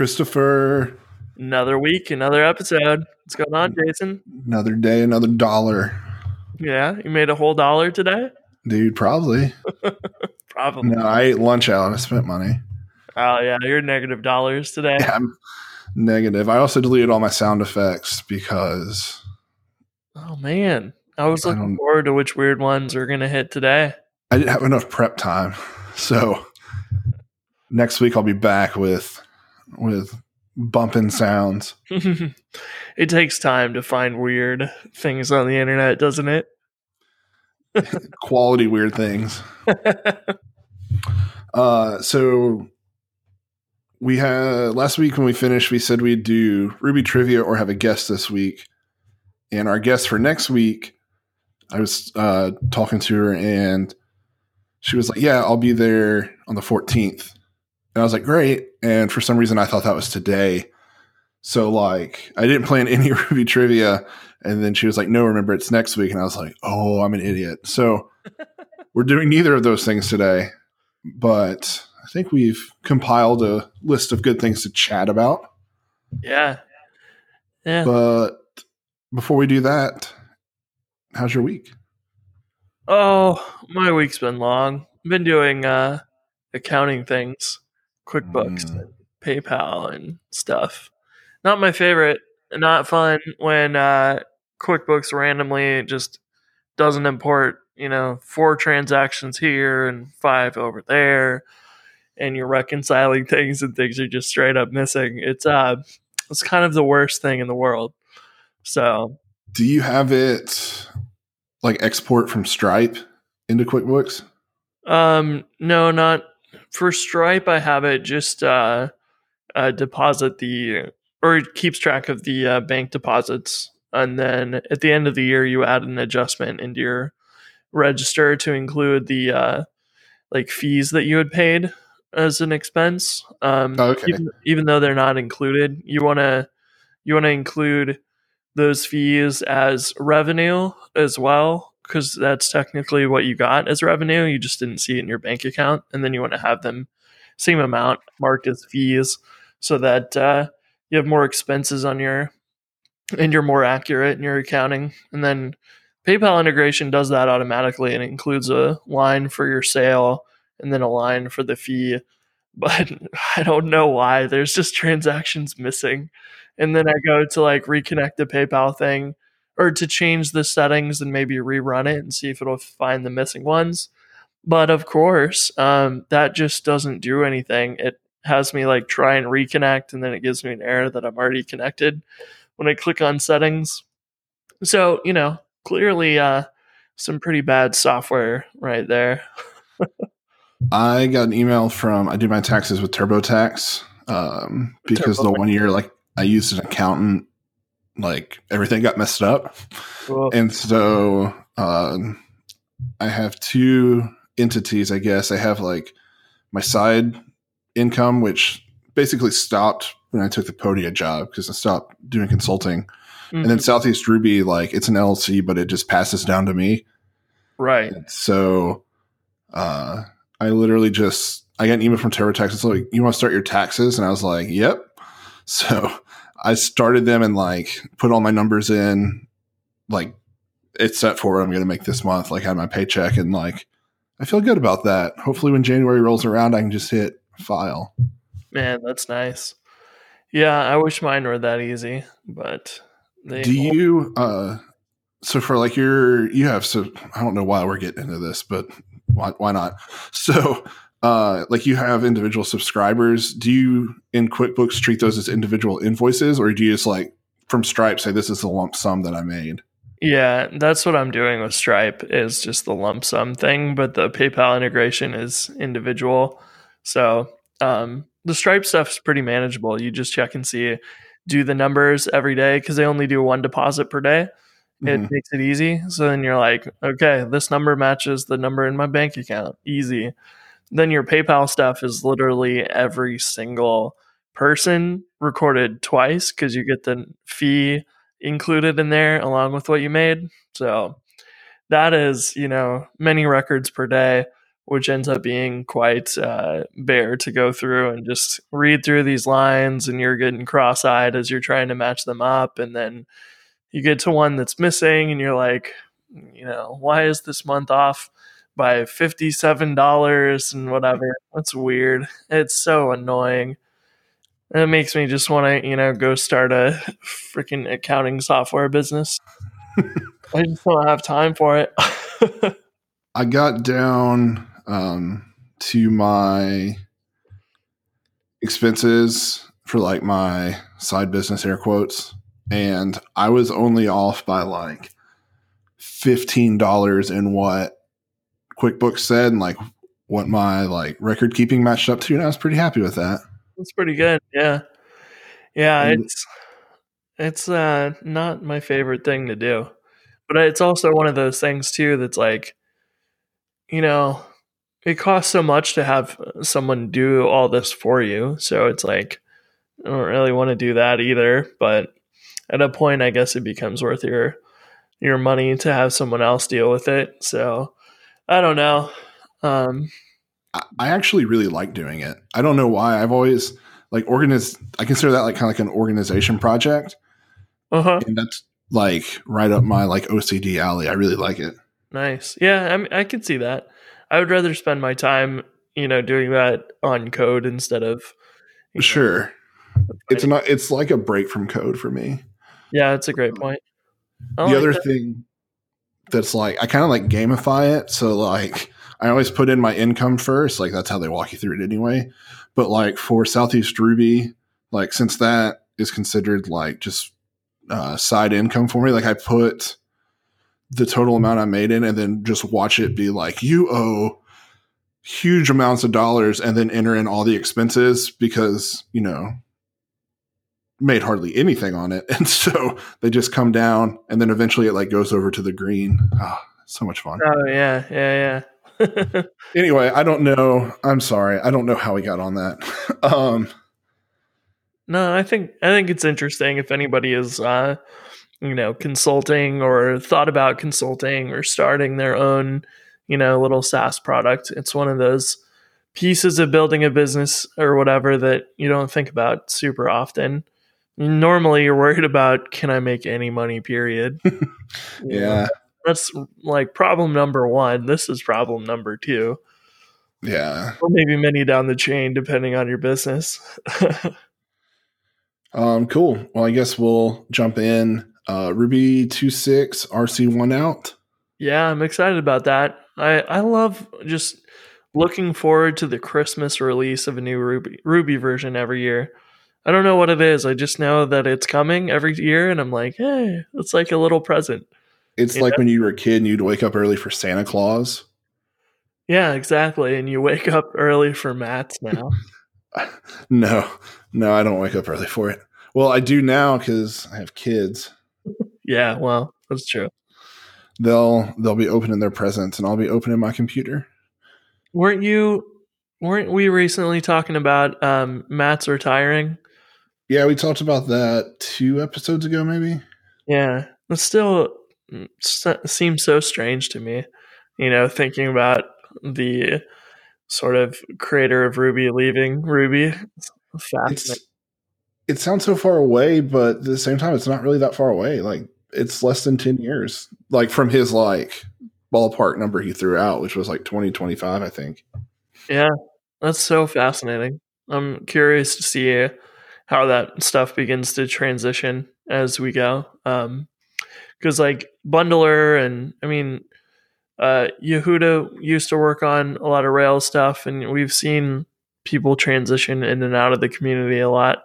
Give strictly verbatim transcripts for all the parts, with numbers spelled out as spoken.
Christopher. Another week, another episode. What's going on, Jason? Another day, another dollar. Yeah, you made a whole dollar today? Dude, probably. Probably. No, I ate lunch out and I spent money. Oh, yeah, you're negative dollars today. Yeah, I'm negative. I also deleted all my sound effects because... Oh, man. I was looking I forward to which weird ones are going to hit today. I didn't have enough prep time. So next week I'll be back with with bumping sounds. It takes time to find weird things on the internet, doesn't it? Quality weird things. uh, so we had last week when we finished, we said we'd do Ruby trivia or have a guest this week. And our guest for next week, I was uh, talking to her and she was like, yeah, I'll be there on the fourteenth. And I was like, great. And for some reason, I thought that was today. So like, I didn't plan any Ruby trivia. And then she was like, no, remember, it's next week. And I was like, oh, I'm an idiot. So we're doing neither of those things today. But I think we've compiled a list of good things to chat about. Yeah. Yeah. But before we do that, how's your week? Oh, my week's been long. I've been doing uh, accounting things, QuickBooks, mm. and PayPal, and stuff. Not my favorite. Not fun when uh, QuickBooks randomly just doesn't import, you know, four transactions here and five over there, and you're reconciling things and things are just straight up missing. It's uh, it's kind of the worst thing in the world. So, do you have it like export from Stripe into QuickBooks? Um, no, not for Stripe. I have it just uh, uh deposit the. Or it keeps track of the uh, bank deposits. And then at the end of the year, you add an adjustment into your register to include the uh, like fees that you had paid as an expense. Um, okay. even, even though they're not included, you want to you want to include those fees as revenue as well, because that's technically what you got as revenue. You just didn't see it in your bank account. And then you want to have them same amount marked as fees so that... Uh, you have more expenses on your, and you're more accurate in your accounting. And then PayPal integration does that automatically and it includes a line for your sale and then a line for the fee. But I don't know why there's just transactions missing. And then I go to like reconnect the PayPal thing or to change the settings and maybe rerun it and see if it'll find the missing ones. But of course, um, that just doesn't do anything. It has me like try and reconnect and then it gives me an error that I'm already connected when I click on settings. So, you know, clearly uh, some pretty bad software right there. I got an email from, I do my taxes with TurboTax um, because TurboTax. The one year like I used an accountant, like everything got messed up. Cool. And so um, I have two entities, I guess. I have like my side income, which basically stopped when I took the Podia job because I stopped doing consulting. Mm-hmm. And then Southeast Ruby, like it's an L L C, but it just passes down to me. Right. And so uh, I literally just, I got an email from TurboTax. It's like, you want to start your taxes? And I was like, yep. So I started them and like put all my numbers in, like it's set for what I'm going to make this month. Like I had my paycheck and like, I feel good about that. Hopefully when January rolls around, I can just hit file. Man, that's nice. Yeah, I wish mine were that easy, but they do won't. You uh so for like your you have so I don't know why we're getting into this, but why why not? So uh like you have individual subscribers. Do you in QuickBooks treat those as individual invoices, or do you just like from Stripe say this is the lump sum that I made? Yeah, that's what I'm doing with Stripe is just the lump sum thing, but the PayPal integration is individual. So um, the Stripe stuff's pretty manageable. You just check and see, do the numbers every day because they only do one deposit per day. It mm-hmm. makes it easy. So then you're like, okay, this number matches the number in my bank account. Easy. Then your PayPal stuff is literally every single person recorded twice because you get the fee included in there along with what you made. So that is, you know, many records per day. which ends up being quite uh, bare to go through and just read through these lines, and you're getting cross-eyed as you're trying to match them up. And then you get to one that's missing and you're like, you know, why is this month off by fifty-seven dollars and whatever? That's weird. It's so annoying. And it makes me just want to, you know, go start a freaking accounting software business. I just don't have time for it. I got down um, to my expenses for like my side business, air quotes, and I was only off by like fifteen dollars in what QuickBooks said and like what my like record keeping matched up to. And I was pretty happy with that. That's pretty good. Yeah. Yeah. And it's, it's uh, not my favorite thing to do, but it's also one of those things too, that's like, you know, it costs so much to have someone do all this for you. So it's like, I don't really want to do that either. But at a point, I guess it becomes worth your, your money to have someone else deal with it. So I don't know. Um, I actually really like doing it. I don't know why. I've always like organized. I consider that like kind of like an organization project. Uh-huh. And that's like right up my like O C D alley. I really like it. Nice. Yeah. I mean, I can see that. I would rather spend my time, you know, doing that on code instead of. Sure. Know, it's not, it's like a break from code for me. Yeah. That's a great point. The like other that. thing that's like, I kind of like gamify it. So like, I always put in my income first. Like that's how they walk you through it anyway. But like for Southeast Ruby, like since that is considered like just uh, side income for me, like I put the total amount I made in and then just watch it be like, you owe huge amounts of dollars, and then enter in all the expenses because, you know, made hardly anything on it. And so they just come down and then eventually it like goes over to the green. Ah, oh, so much fun. Oh yeah. Yeah. Yeah. Anyway, I don't know. I'm sorry. I don't know how we got on that. um, no, I think I think it's interesting if anybody is, uh, you know, consulting or thought about consulting or starting their own, you know, little SaaS product. It's one of those pieces of building a business or whatever that you don't think about super often. Normally, you're worried about, can I make any money, period? Yeah. Yeah. That's like problem number one. This is problem number two. Yeah. Or maybe many down the chain, depending on your business. um, cool. Well, I guess we'll jump in. Uh, Ruby two point six R C one out. Yeah, I'm excited about that. I, I love just looking forward to the Christmas release of a new Ruby Ruby version every year. I don't know what it is. I just know that it's coming every year, and I'm like, hey, it's like a little present. It's you like know? When you were a kid and you'd wake up early for Santa Claus. Yeah, exactly. And you wake up early for Matt's now. no, no, I don't wake up early for it. Well, I do now because I have kids. Yeah, well, that's true. They'll they'll be opening their presents and I'll be opening my computer. Weren't you? Weren't we recently talking about um, Matt's retiring? Yeah, we talked about that two episodes ago, maybe. Yeah, it's still. Seems so strange to me, you know, thinking about the sort of creator of Ruby leaving Ruby. It's, it sounds so far away, but at the same time, it's not really that far away. Like it's less than ten years, like from his like ballpark number he threw out, which was like twenty twenty-five, I think. Yeah, that's so fascinating. I'm curious to see how that stuff begins to transition as we go. Um, Because like Bundler and I mean, uh, Yehuda used to work on a lot of Rails stuff, and we've seen people transition in and out of the community a lot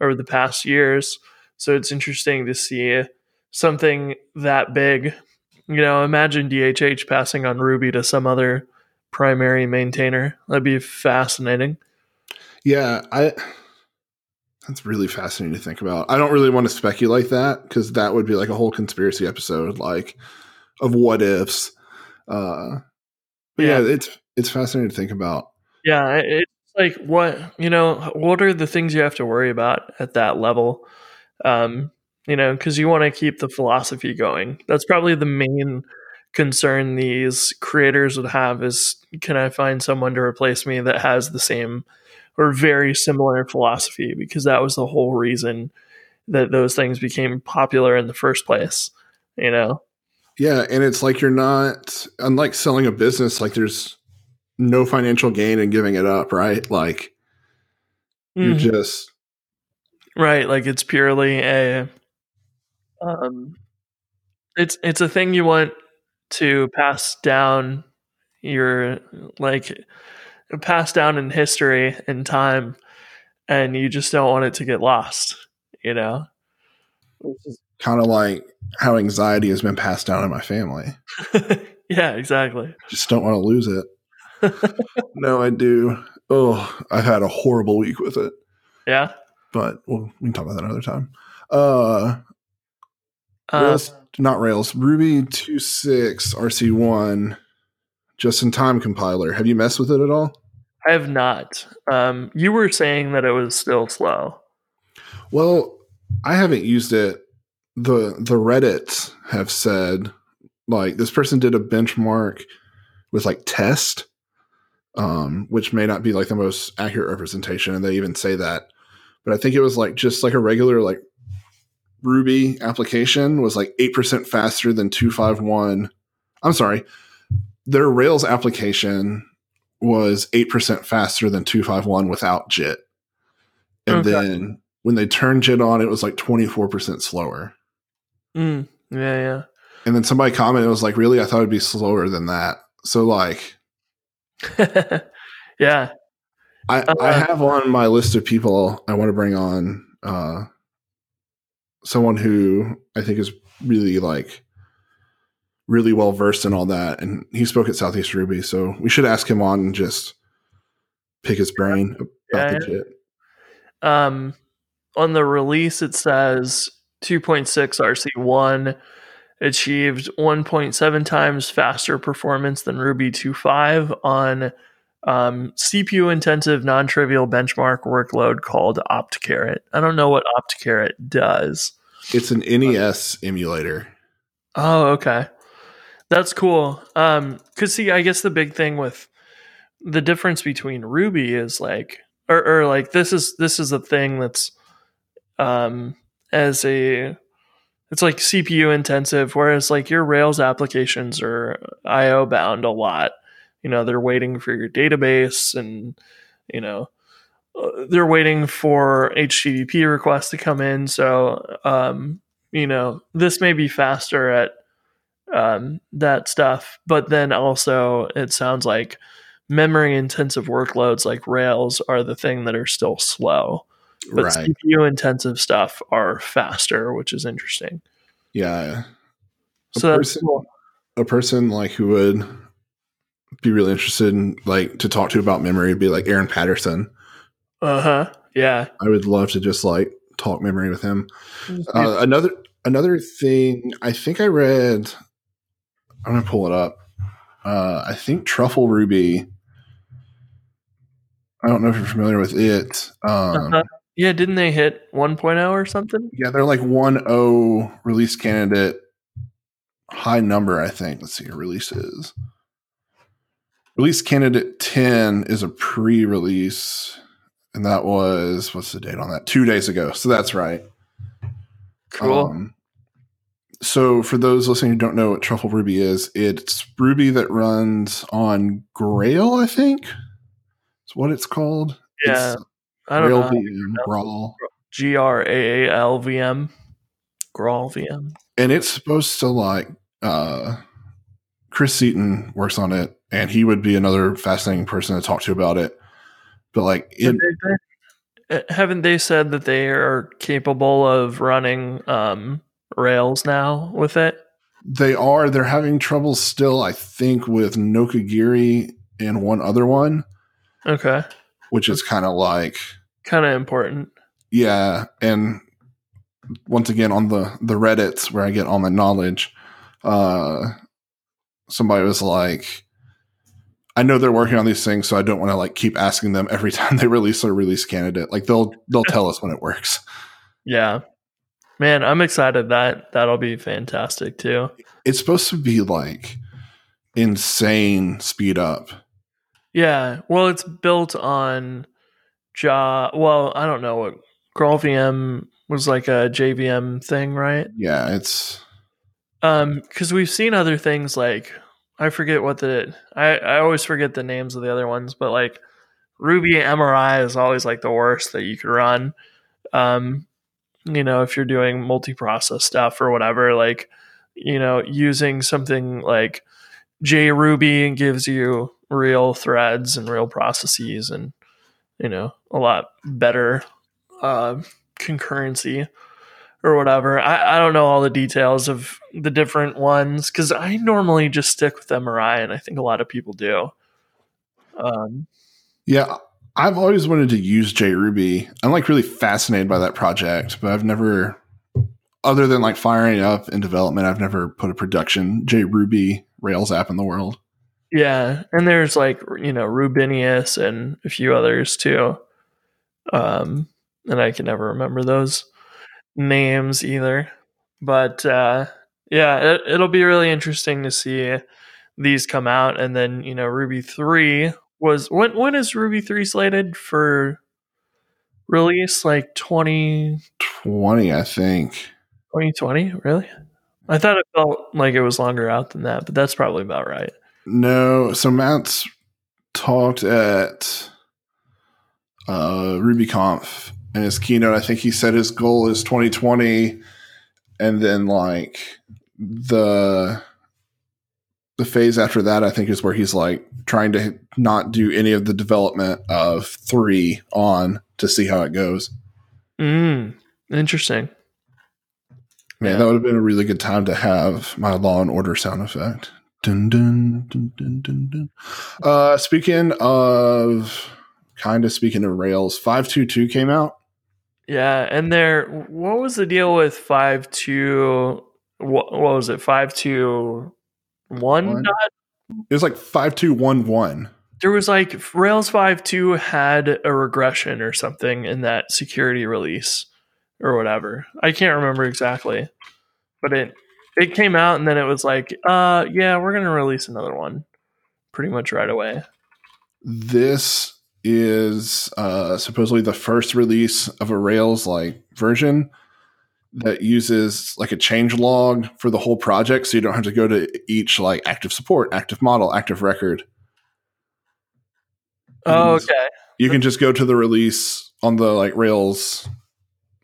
over the past years. So it's interesting to see something that big. You know, imagine D H H passing on Ruby to some other primary maintainer. That'd be fascinating. Yeah, I. That's really fascinating to think about. I don't really want to speculate that because that would be like a whole conspiracy episode, like of what ifs. Uh, but yeah. yeah, it's it's fascinating to think about. Yeah, it's like what you know. What are the things you have to worry about at that level? Um, you know, because you want to keep the philosophy going. That's probably the main concern these creators would have is, can I find someone to replace me that has the same or very similar philosophy? Because that was the whole reason that those things became popular in the first place, you know? Yeah. And it's like, you're not, unlike selling a business, like there's no financial gain in giving it up, right? Like mm-hmm. you just. Right. Like it's purely a, um, it's, it's a thing you want to pass down your, like pass down in history and time, and you just don't want it to get lost, you know? Kind of like how anxiety has been passed down in my family. Yeah, exactly. Just don't want to lose it. No, I do. Oh, I've had a horrible week with it. Yeah. But well, we can talk about that another time. Uh, uh, Rails, not Rails. Ruby two point six R C one just-in-time compiler. Have you messed with it at all? I have not. Um, you were saying that it was still slow. Well, I haven't used it. The the Reddits have said, like, this person did a benchmark with, like, test, um, which may not be, like, the most accurate representation, and they even say that. But I think it was, like, just, like, a regular, like, Ruby application was, like, eight percent faster than two point five one. I'm sorry. Their Rails application was eight percent faster than two point five one without J I T. And okay. then when they turned J I T on, it was, like, twenty-four percent slower. Mm, yeah, yeah. And then somebody commented, it was like, really? I thought it'd be slower than that. So, like, yeah, I, uh, I have on my list of people I want to bring on uh, someone who I think is really, like, really well versed in all that. And he spoke at Southeast Ruby. So we should ask him on and just pick his brain about yeah, the J I T. Um, on the release, it says two point six R C one achieved one point seven times faster performance than Ruby two point five on um, C P U-intensive, non-trivial benchmark workload called OptCarrot. I don't know what OptCarrot does. It's an N E S um, emulator. Oh, okay. That's cool. Um, 'cause see, I guess the big thing with the difference between Ruby is like, or, or like this is this is a thing that's um, as a it's like C P U intensive, whereas like your Rails applications are I O bound a lot. You know, they're waiting for your database and, you know, they're waiting for H T T P requests to come in. So, um, you know, this may be faster at um, that stuff, but then also it sounds like memory intensive workloads like Rails are the thing that are still slow. But right. C P U-intensive stuff are faster, which is interesting. Yeah. A so person, that's cool. A person like who would be really interested in like to talk to about memory would be like Aaron Patterson. Uh-huh. Yeah. I would love to just like talk memory with him. Uh, another another thing, I think I read, I'm going to pull it up. Uh, I think Truffle Ruby, I don't know if you're familiar with it. Um, uh-huh. Yeah, didn't they hit one point oh or something? Yeah, they're like one point oh release candidate high number, I think. Let's see your releases. Release candidate ten is a pre-release, and that was, what's the date on that? Two days ago, so that's right. Cool. Um, so for those listening who don't know what Truffle Ruby is, it's Ruby that runs on Grail, I think. It's what it's called. Yeah. It's, I don't Graal know. V M, Graal. G R A A L V M. GraalVM. And it's supposed to like, uh, Chris Seaton works on it, and he would be another fascinating person to talk to about it. But like, it, they, haven't they said that they are capable of running um, Rails now with it? They are. They're having trouble still, I think, with Nokogiri and one other one. Okay. Which is kind of like kind of important. Yeah. And once again, on the, the Reddits where I get all my knowledge, uh, somebody was like, I know they're working on these things, so I don't want to like keep asking them every time they release a release candidate. Like they'll, they'll tell us when it works. Yeah, man, I'm excited that that'll be fantastic too. It's supposed to be like insane speed up. Yeah, well, it's built on Java. Well, I don't know what GraalVM was like a J V M thing, right? Yeah, it's um because we've seen other things like I forget what the I I always forget the names of the other ones, but like Ruby M R I is always like the worst that you could run. Um, you know, if you're doing multi-process stuff or whatever, like, you know, using something like JRuby gives you real threads and real processes and, you know, a lot better uh, concurrency or whatever. I, I don't know all the details of the different ones because I normally just stick with M R I, and I think a lot of people do. Um, yeah, I've always wanted to use JRuby. I'm like really fascinated by that project, but I've never, other than like firing up in development, I've never put a production JRuby Rails app in the world. Yeah, and there's like, you know, Rubinius and a few others too. Um, and I can never remember those names either. But uh, yeah, it, it'll be really interesting to see these come out. And then, you know, Ruby three was, when when is Ruby three slated for release? Like twenty twenty, I think. twenty twenty, really? I thought it felt like it was longer out than that, but that's probably about right. No, so Matt's talked at uh, RubyConf in his keynote. I think he said his goal is twenty twenty, and then like the the phase after that, I think, is where he's like trying to not do any of the development of three on to see how it goes. Mm, interesting. Man, yeah. That would have been a really good time to have my Law and Order sound effect. Dun, dun, dun, dun, dun, dun. Uh, speaking of, kind of speaking of Rails, five twenty-two came out. Yeah, and there, what was the deal with five point two? What, what was it? five two one? It was like five two one one. There was like Rails five point two had a regression or something in that security release or whatever. I can't remember exactly, but it. It came out, and then it was like, uh, yeah, we're going to release another one pretty much right away. This is uh, supposedly the first release of a Rails like version that uses like a change log for the whole project, so you don't have to go to each like active support, active model, active record. Oh, and okay. You can just go to the release on the like Rails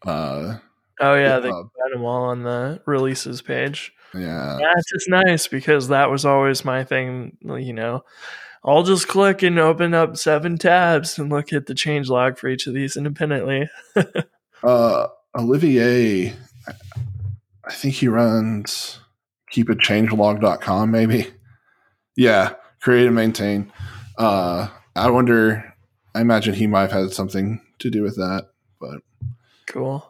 uh Oh, yeah, GitHub. They had them all on the releases page. Yeah. That's just nice because that was always my thing, you know. I'll just click and open up seven tabs and look at the change log for each of these independently. uh, Olivier, I think he runs keep a changelog dot com maybe. Yeah, create and maintain. Uh, I wonder, I imagine he might have had something to do with that. But cool.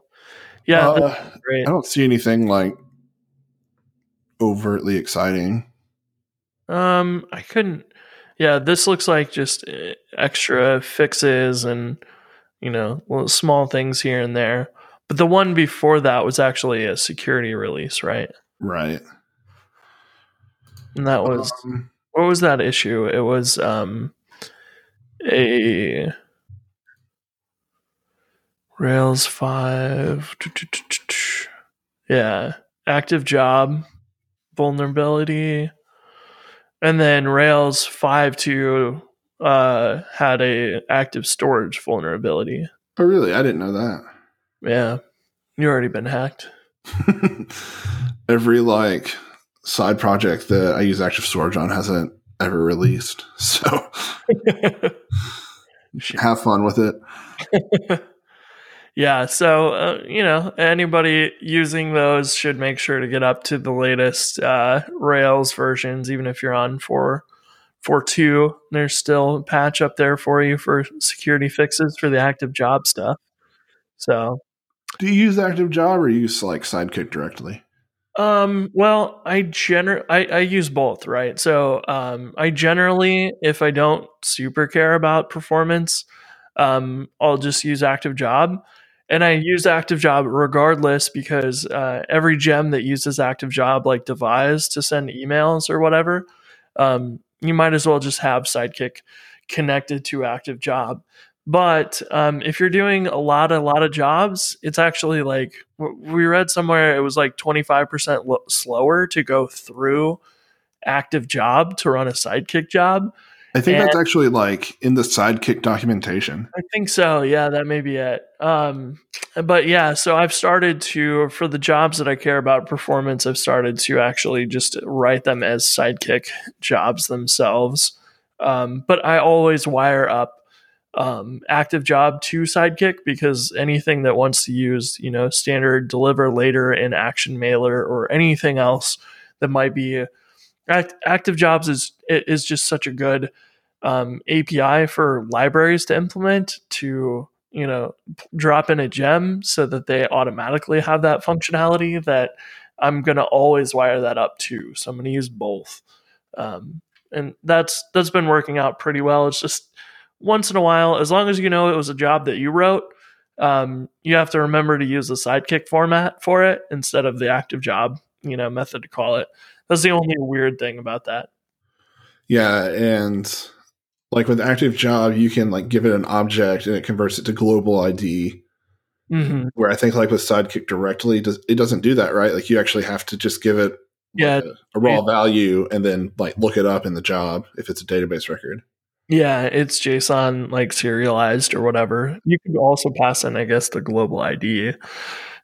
Yeah, uh, great. I don't see anything like overtly exciting. Um, I couldn't. Yeah, this looks like just extra fixes and, you know, little small things here and there. But the one before that was actually a security release, right? Right. And that was um, what was that issue? It was um a. Rails five. Yeah. Active job vulnerability. And then Rails five point two uh, had a active storage vulnerability. Oh, really? I didn't know that. Yeah. You already been hacked. Every like side project that I use active storage on hasn't ever released. So have fun with it. Yeah, so, uh, you know, anybody using those should make sure to get up to the latest uh, Rails versions, even if you're on four point two. There's still a patch up there for you for security fixes for the active job stuff. So, do you use active job or you use like Sidekiq directly? Um, well, I, gener- I, I use both, right? So um, I generally, if I don't super care about performance, um, I'll just use active job. And I use active job regardless because uh, every gem that uses active job like device to send emails or whatever um, you might as well just have Sidekiq connected to Active Job. But um, if you're doing a lot, a lot of jobs, it's actually like we read somewhere it was like twenty-five percent lo- slower to go through Active Job to run a Sidekiq job. I think and that's actually like in the Sidekiq documentation. I think so. Yeah, that may be it. Um, but yeah, so I've started to, for the jobs that I care about performance, I've started to actually just write them as Sidekiq jobs themselves. Um, but I always wire up um, Active Job to Sidekiq because anything that wants to use, you know, standard deliver later in Action Mailer or anything else that might be Act, Active Jobs is is just such a good um, A P I for libraries to implement to, you know, drop in a gem so that they automatically have that functionality that I'm going to always wire that up to. So I'm going to use both. Um, and that's that's been working out pretty well. It's just once in a while, as long as you know it was a job that you wrote, um, you have to remember to use the Sidekiq format for it instead of the Active Job, you know, method to call it. That's the only weird thing about that. Yeah, and like with Active Job, you can like give it an object and it converts it to global I D. Mm-hmm. Where I think like with Sidekiq directly, it doesn't do that, right? Like you actually have to just give it yeah, like, a, a raw yeah. value and then like look it up in the job if it's a database record. Yeah, it's JSON like serialized or whatever. You could also pass in, I guess, the global I D.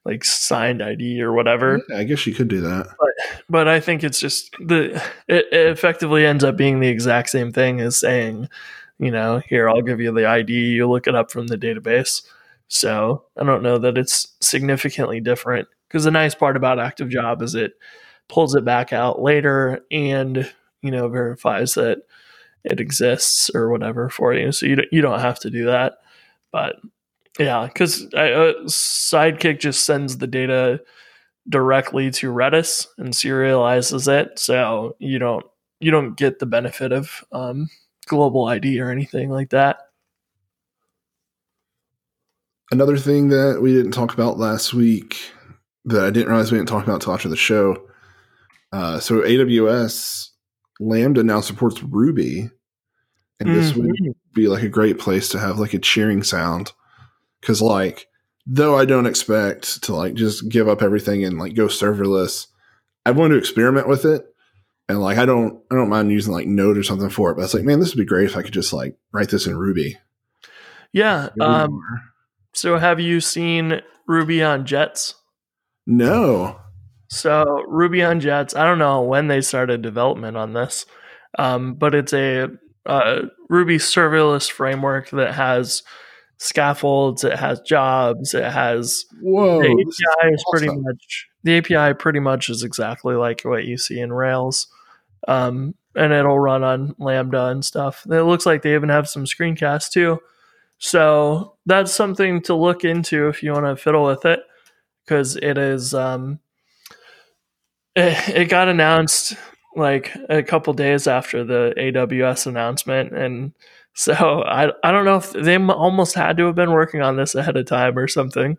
Like signed I D or whatever. Yeah, I guess you could do that. But, but I think it's just the it, it effectively ends up being the exact same thing as saying, you know, here, I'll give you the I D. You look it up from the database. So I don't know that it's significantly different because the nice part about Active Job is it pulls it back out later and, you know, verifies that it exists or whatever for you. So you don't, you don't have to do that. But yeah, because uh, Sidekiq just sends the data directly to Redis and serializes it, so you don't you don't get the benefit of um, global I D or anything like that. Another thing that we didn't talk about last week that I didn't realize we didn't talk about until after the show. Uh, so A W S Lambda now supports Ruby, and this mm-hmm. would be like a great place to have like a cheering sound. Because, like, though I don't expect to, like, just give up everything and, like, go serverless, I want to experiment with it. And, like, I don't I don't mind using, like, Node or something for it. But it's like, man, this would be great if I could just, like, write this in Ruby. Yeah. Um, so have you seen Ruby on Jets? No. So Ruby on Jets, I don't know when they started development on this, um, but it's a uh, Ruby serverless framework that has scaffolds, it has jobs, it has Whoa, the A P I is, awesome. is pretty much the A P I pretty much is exactly like what you see in Rails, um, and it'll run on Lambda and stuff. It looks like they even have some screencasts too, so that's something to look into if you want to fiddle with it, because it is um, it, it got announced like a couple days after the A W S announcement. And so I I don't know if they almost had to have been working on this ahead of time or something.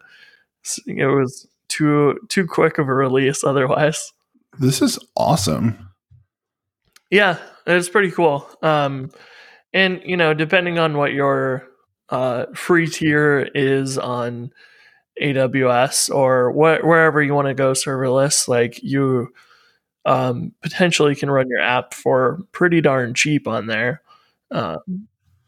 It was too too quick of a release otherwise. This is awesome. Yeah, it's pretty cool. Um, and you know, depending on what your uh, free tier is on A W S or wh- wherever you want to go serverless, like you um, potentially can run your app for pretty darn cheap on there. Uh,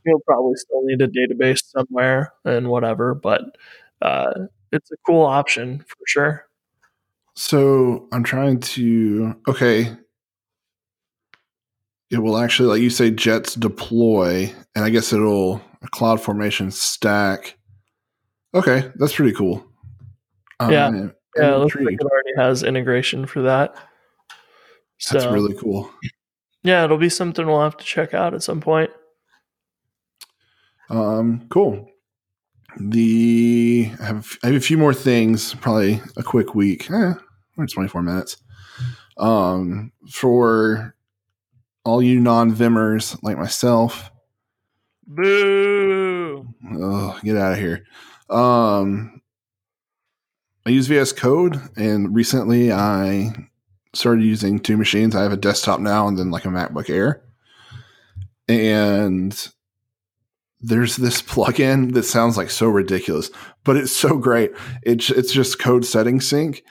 You'll probably still need a database somewhere and whatever, but uh, it's a cool option for sure. So I'm trying to, okay. It will actually, like you say, Jets deploy, and I guess it'll a CloudFormation stack. Okay, that's pretty cool. Um, yeah, I'm yeah it looks like it already has integration for that. So, that's really cool. Yeah, it'll be something we'll have to check out at some point. Um, cool. The I have, I have a few more things, probably a quick week. Eh, we're at twenty-four minutes. Um, for all you non-Vimmers like myself. Boo! Oh, get out of here. Um, I use V S Code, and recently I started using two machines. I have a desktop now and then like a MacBook Air. And there's this plugin that sounds like so ridiculous, but it's so great. It's it's just code setting sync,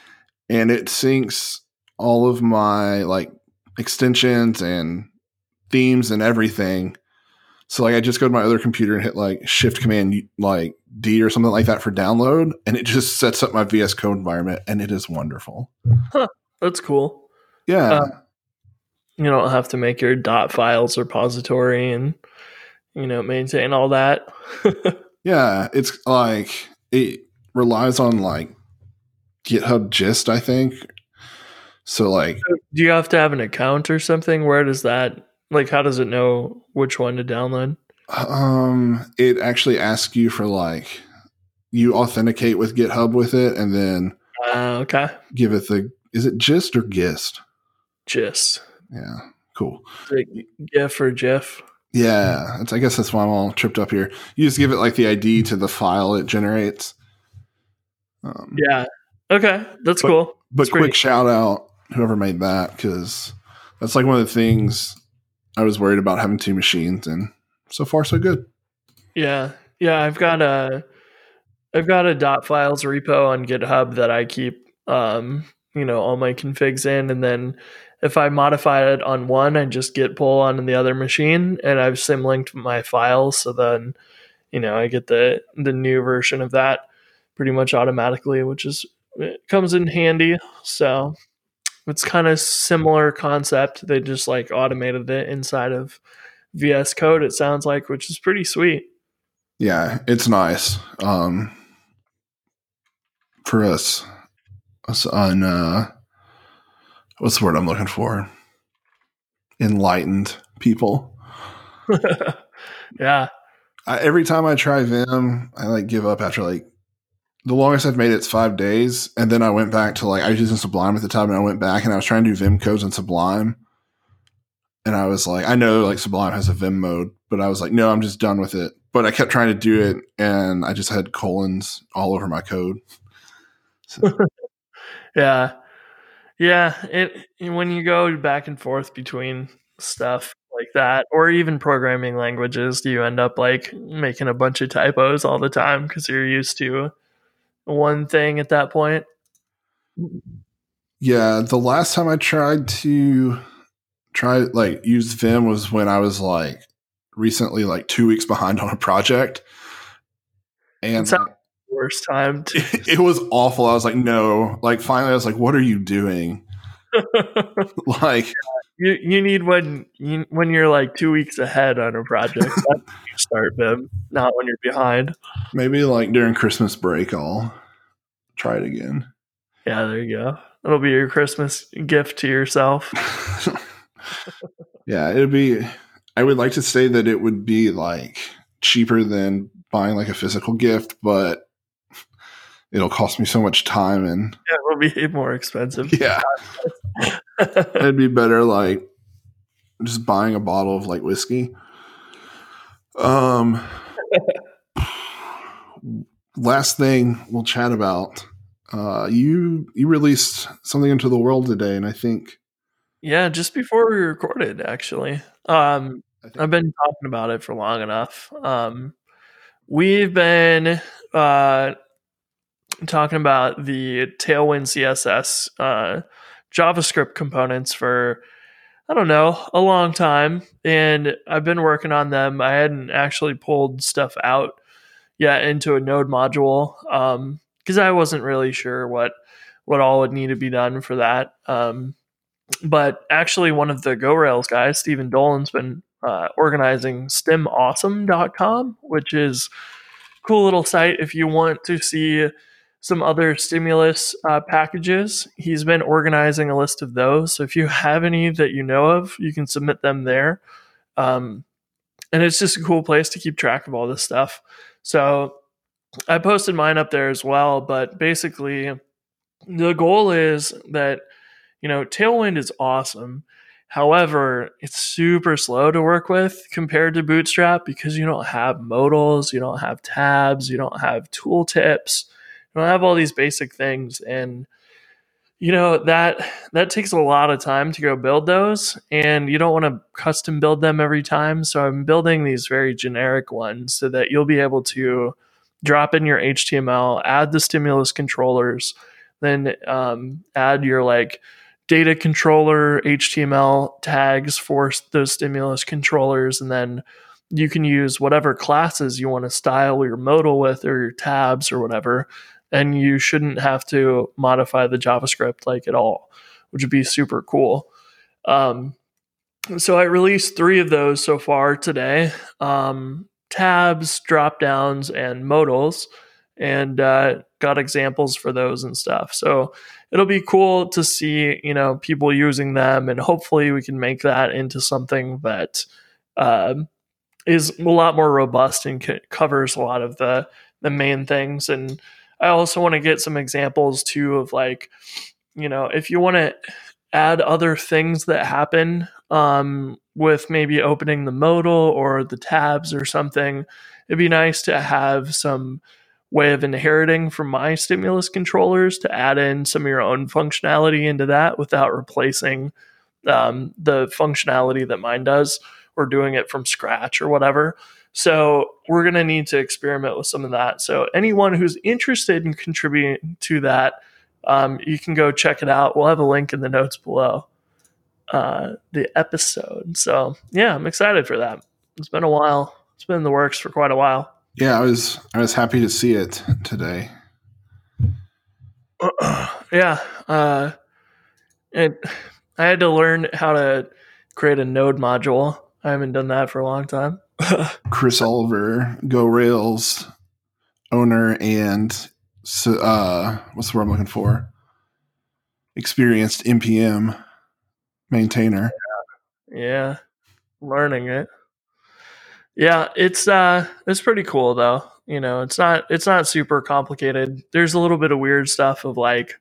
and it syncs all of my like extensions and themes and everything. So like I just go to my other computer and hit like shift command like D or something like that for download, and it just sets up my V S Code environment, and it is wonderful. Huh, that's cool. Yeah. Uh, you don't have to make your dot files repository and, you know, maintain all that. Yeah. It's like, it relies on like GitHub gist, I think. So like, do you have to have an account or something? Where does that, like, how does it know which one to download? Um, it actually asks you for like, you authenticate with GitHub with it, and then uh, okay. give it the, is it gist or gist? Gist. Yeah. Cool. GIF or GIF. Yeah, it's, I guess that's why I'm all tripped up here. You just give it like the I D to the file it generates. Um, yeah. Okay, that's but, cool. But that's quick pretty. Shout out whoever made that, because that's like one of the things I was worried about having two machines, and so far so good. Yeah, yeah. I've got a I've got a dot files repo on GitHub that I keep um, you know all my configs in, and then if I modify it on one, I just git pull on the other machine, and I've symlinked my files. So then, you know, I get the, the new version of that pretty much automatically, which is, it comes in handy. So it's kind of similar concept. They just like automated it inside of V S Code, it sounds like, which is pretty sweet. Yeah, it's nice. Um, for us, us on, uh, what's the word I'm looking for? Enlightened people. Yeah. I, every time I try Vim, I like give up after like the longest I've made it's five days. And then I went back to like, I was using Sublime at the time, and I went back and I was trying to do Vim codes in Sublime. And I was like, I know like Sublime has a Vim mode, but I was like, no, I'm just done with it. But I kept trying to do it, and I just had colons all over my code. So. Yeah. Yeah, it when you go back and forth between stuff like that, or even programming languages, you end up like making a bunch of typos all the time because you're used to one thing at that point. Yeah, the last time I tried to try like use Vim was when I was like recently like two weeks behind on a project, and. Worst time to- it, it was awful. I was like, no, like finally I was like, what are you doing? Like you you need when you when you're like two weeks ahead on a project. That's when you start Vim, not when you're behind. Maybe like during Christmas break I'll try it again. Yeah, there you go. It'll be your Christmas gift to yourself. Yeah, it'd be, I would like to say that it would be like cheaper than buying like a physical gift, but it'll cost me so much time, and yeah, it will be more expensive. Yeah. It'd be better like just buying a bottle of like whiskey. Um, last thing we'll chat about. Uh, you you released something into the world today, and I think yeah, just before we recorded, actually. Um, I've been talking about it for long enough. Um, we've been uh. talking about the Tailwind C S S uh, JavaScript components for, I don't know, a long time. And I've been working on them. I hadn't actually pulled stuff out yet into a node module because um, I wasn't really sure what, what all would need to be done for that. Um, but actually, one of the GoRails guys, Stephen Dolan's been uh, organizing stim awesome dot com, which is a cool little site if you want to see some other stimulus uh, packages. He's been organizing a list of those. So if you have any that you know of, you can submit them there. Um, and it's just a cool place to keep track of all this stuff. So I posted mine up there as well, but basically the goal is that, you know, Tailwind is awesome. However, it's super slow to work with compared to Bootstrap because you don't have modals, you don't have tabs, you don't have tooltips. I have all these basic things, and you know, that that takes a lot of time to go build those, and you don't want to custom build them every time. So I'm building these very generic ones so that you'll be able to drop in your H T M L, add the stimulus controllers, then um, add your like data controller H T M L tags for those stimulus controllers, and then you can use whatever classes you want to style your modal with or your tabs or whatever, and you shouldn't have to modify the JavaScript like at all, which would be super cool. Um, so I released three of those so far today, um, tabs, dropdowns, and modals, and uh, got examples for those and stuff. So it'll be cool to see, you know, people using them, and hopefully we can make that into something that uh, is a lot more robust and c- covers a lot of the the main things. And I also want to get some examples too of like, you know, if you want to add other things that happen um, with maybe opening the modal or the tabs or something, it'd be nice to have some way of inheriting from my stimulus controllers to add in some of your own functionality into that without replacing um, the functionality that mine does or doing it from scratch or whatever. So we're going to need to experiment with some of that. So anyone who's interested in contributing to that, um, you can go check it out. We'll have a link in the notes below uh, the episode. So yeah, I'm excited for that. It's been a while. It's been in the works for quite a while. Yeah, I was I was happy to see it today. yeah, uh, and I had to learn how to create a node module. I haven't done that for a long time. Chris Oliver, GoRails owner, and uh, what's the word I'm looking for? Experienced N P M maintainer. Yeah, yeah. Learning it. Yeah, it's uh, it's pretty cool though. You know, it's not it's not super complicated. There's a little bit of weird stuff of like,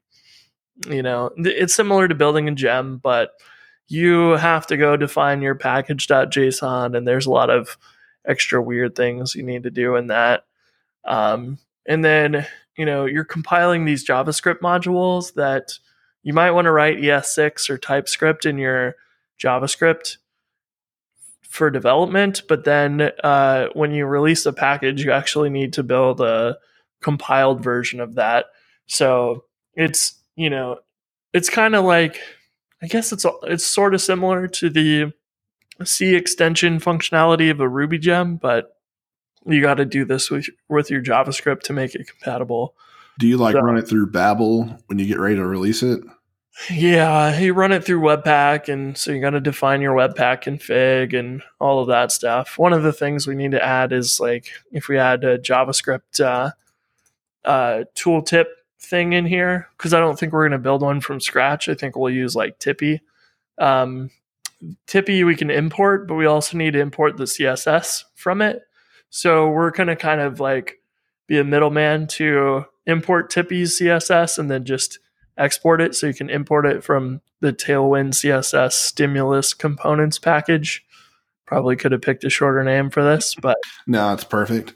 you know, it's similar to building a gem, but you have to go define your package.json, and there's a lot of extra weird things you need to do in that. Um, and then, you know, you're compiling these JavaScript modules that you might want to write E S six or TypeScript in your JavaScript for development, but then uh, when you release a package, you actually need to build a compiled version of that. So it's, you know, it's kind of like, I guess it's it's sort of similar to the C extension functionality of a Ruby gem, but you got to do this with, with your JavaScript to make it compatible. Do you like so, run it through Babel when you get ready to release it? Yeah, you run it through Webpack, and so you got to define your Webpack config and all of that stuff. One of the things we need to add is like if we add a JavaScript uh, uh, tooltip thing in here, because I don't think we're going to build one from scratch. I think we'll use like Tippy. Um, Tippy we can import, but we also need to import the C S S from it. So we're going to kind of like be a middleman to import Tippy's C S S and then just export it. So you can import it from the Tailwind C S S Stimulus components package. Probably could have picked a shorter name for this, but no, it's perfect.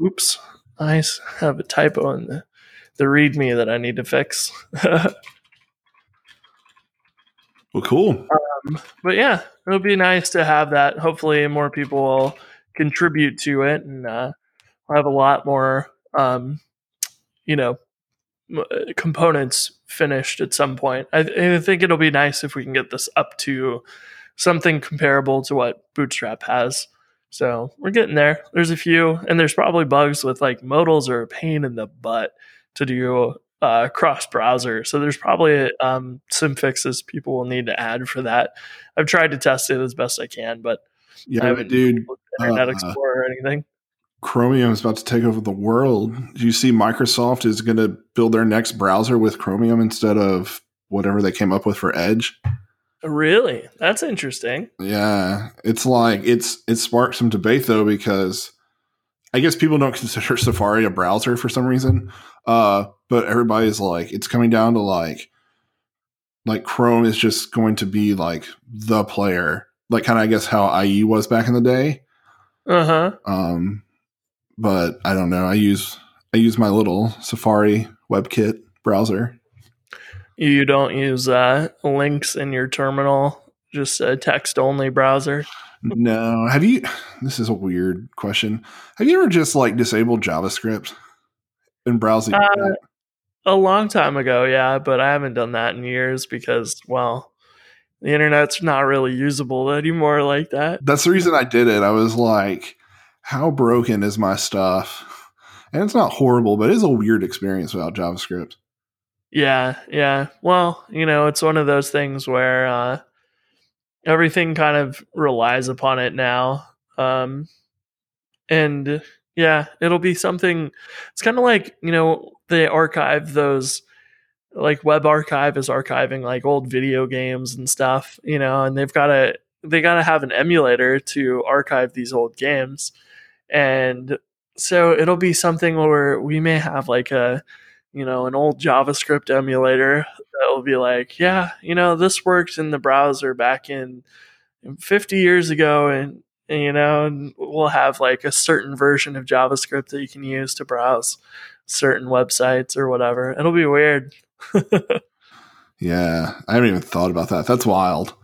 Oops, I have a typo in the the README that I need to fix. Well, cool. Um, but yeah, it'll be nice to have that. Hopefully more people will contribute to it, and uh, we'll have a lot more, um, you know, m- components finished at some point. I, th- I think it'll be nice if we can get this up to something comparable to what Bootstrap has. So we're getting there. There's a few, and there's probably bugs with like modals are a pain in the butt to do uh, cross-browser. So there's probably um, some fixes people will need to add for that. I've tried to test it as best I can, but yeah, I haven't dude, looked at Internet uh, Explorer or anything. Chromium is about to take over the world. Do you see Microsoft is going to build their next browser with Chromium instead of whatever they came up with for Edge? Really? That's interesting. Yeah. It's like, it's it sparked some debate, though, because I guess people don't consider Safari a browser for some reason, uh, but everybody's like, it's coming down to like, like Chrome is just going to be like the player, like kind of I guess how I E was back in the day. Uh huh. Um, but I don't know. I use I use my little Safari WebKit browser. you don't use uh, links in your terminal, just a text-only browser? No. Have you – this is a weird question. Have you ever just, like, disabled JavaScript in browsing? Uh, a long time ago, yeah, but I haven't done that in years because, well, the internet's not really usable anymore like that. That's the reason I did it. I was like, how broken is my stuff? And it's not horrible, but it is a weird experience without JavaScript. Yeah, yeah. Well, you know, it's one of those things where uh, everything kind of relies upon it now. Um, and yeah, it'll be something. It's kind of like, you know, they archive those, like Web Archive is archiving like old video games and stuff, you know, and they've got to, they got to have an emulator to archive these old games. And so it'll be something where we may have like a, you know, an old JavaScript emulator that will be like, yeah, you know, this worked in the browser back in fifty years ago. And, and you know, and we'll have like a certain version of JavaScript that you can use to browse certain websites or whatever. It'll be weird. Yeah. I haven't even thought about that. That's wild.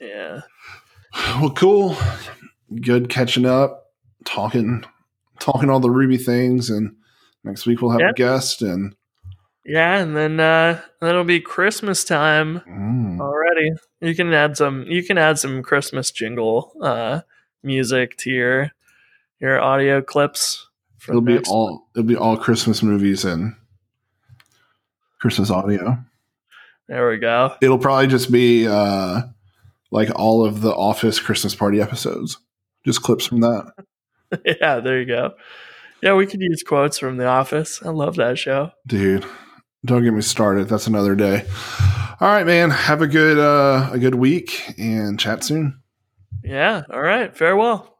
Yeah. Well, cool. Good catching up, talking, talking all the Ruby things, and next week we'll have yep. a guest, and yeah, and then uh, that'll be Christmas time mm. already. You can add some, you can add some Christmas jingle uh, music to your your audio clips. It'll be all one. it'll be all Christmas movies and Christmas audio. There we go. It'll probably just be uh, like all of the Office Christmas party episodes, just clips from that. Yeah, there you go. Yeah, we could use quotes from The Office. I love that show. Dude, don't get me started. That's another day. All right, man. Have a good uh, a good week and chat soon. Yeah. All right. Farewell.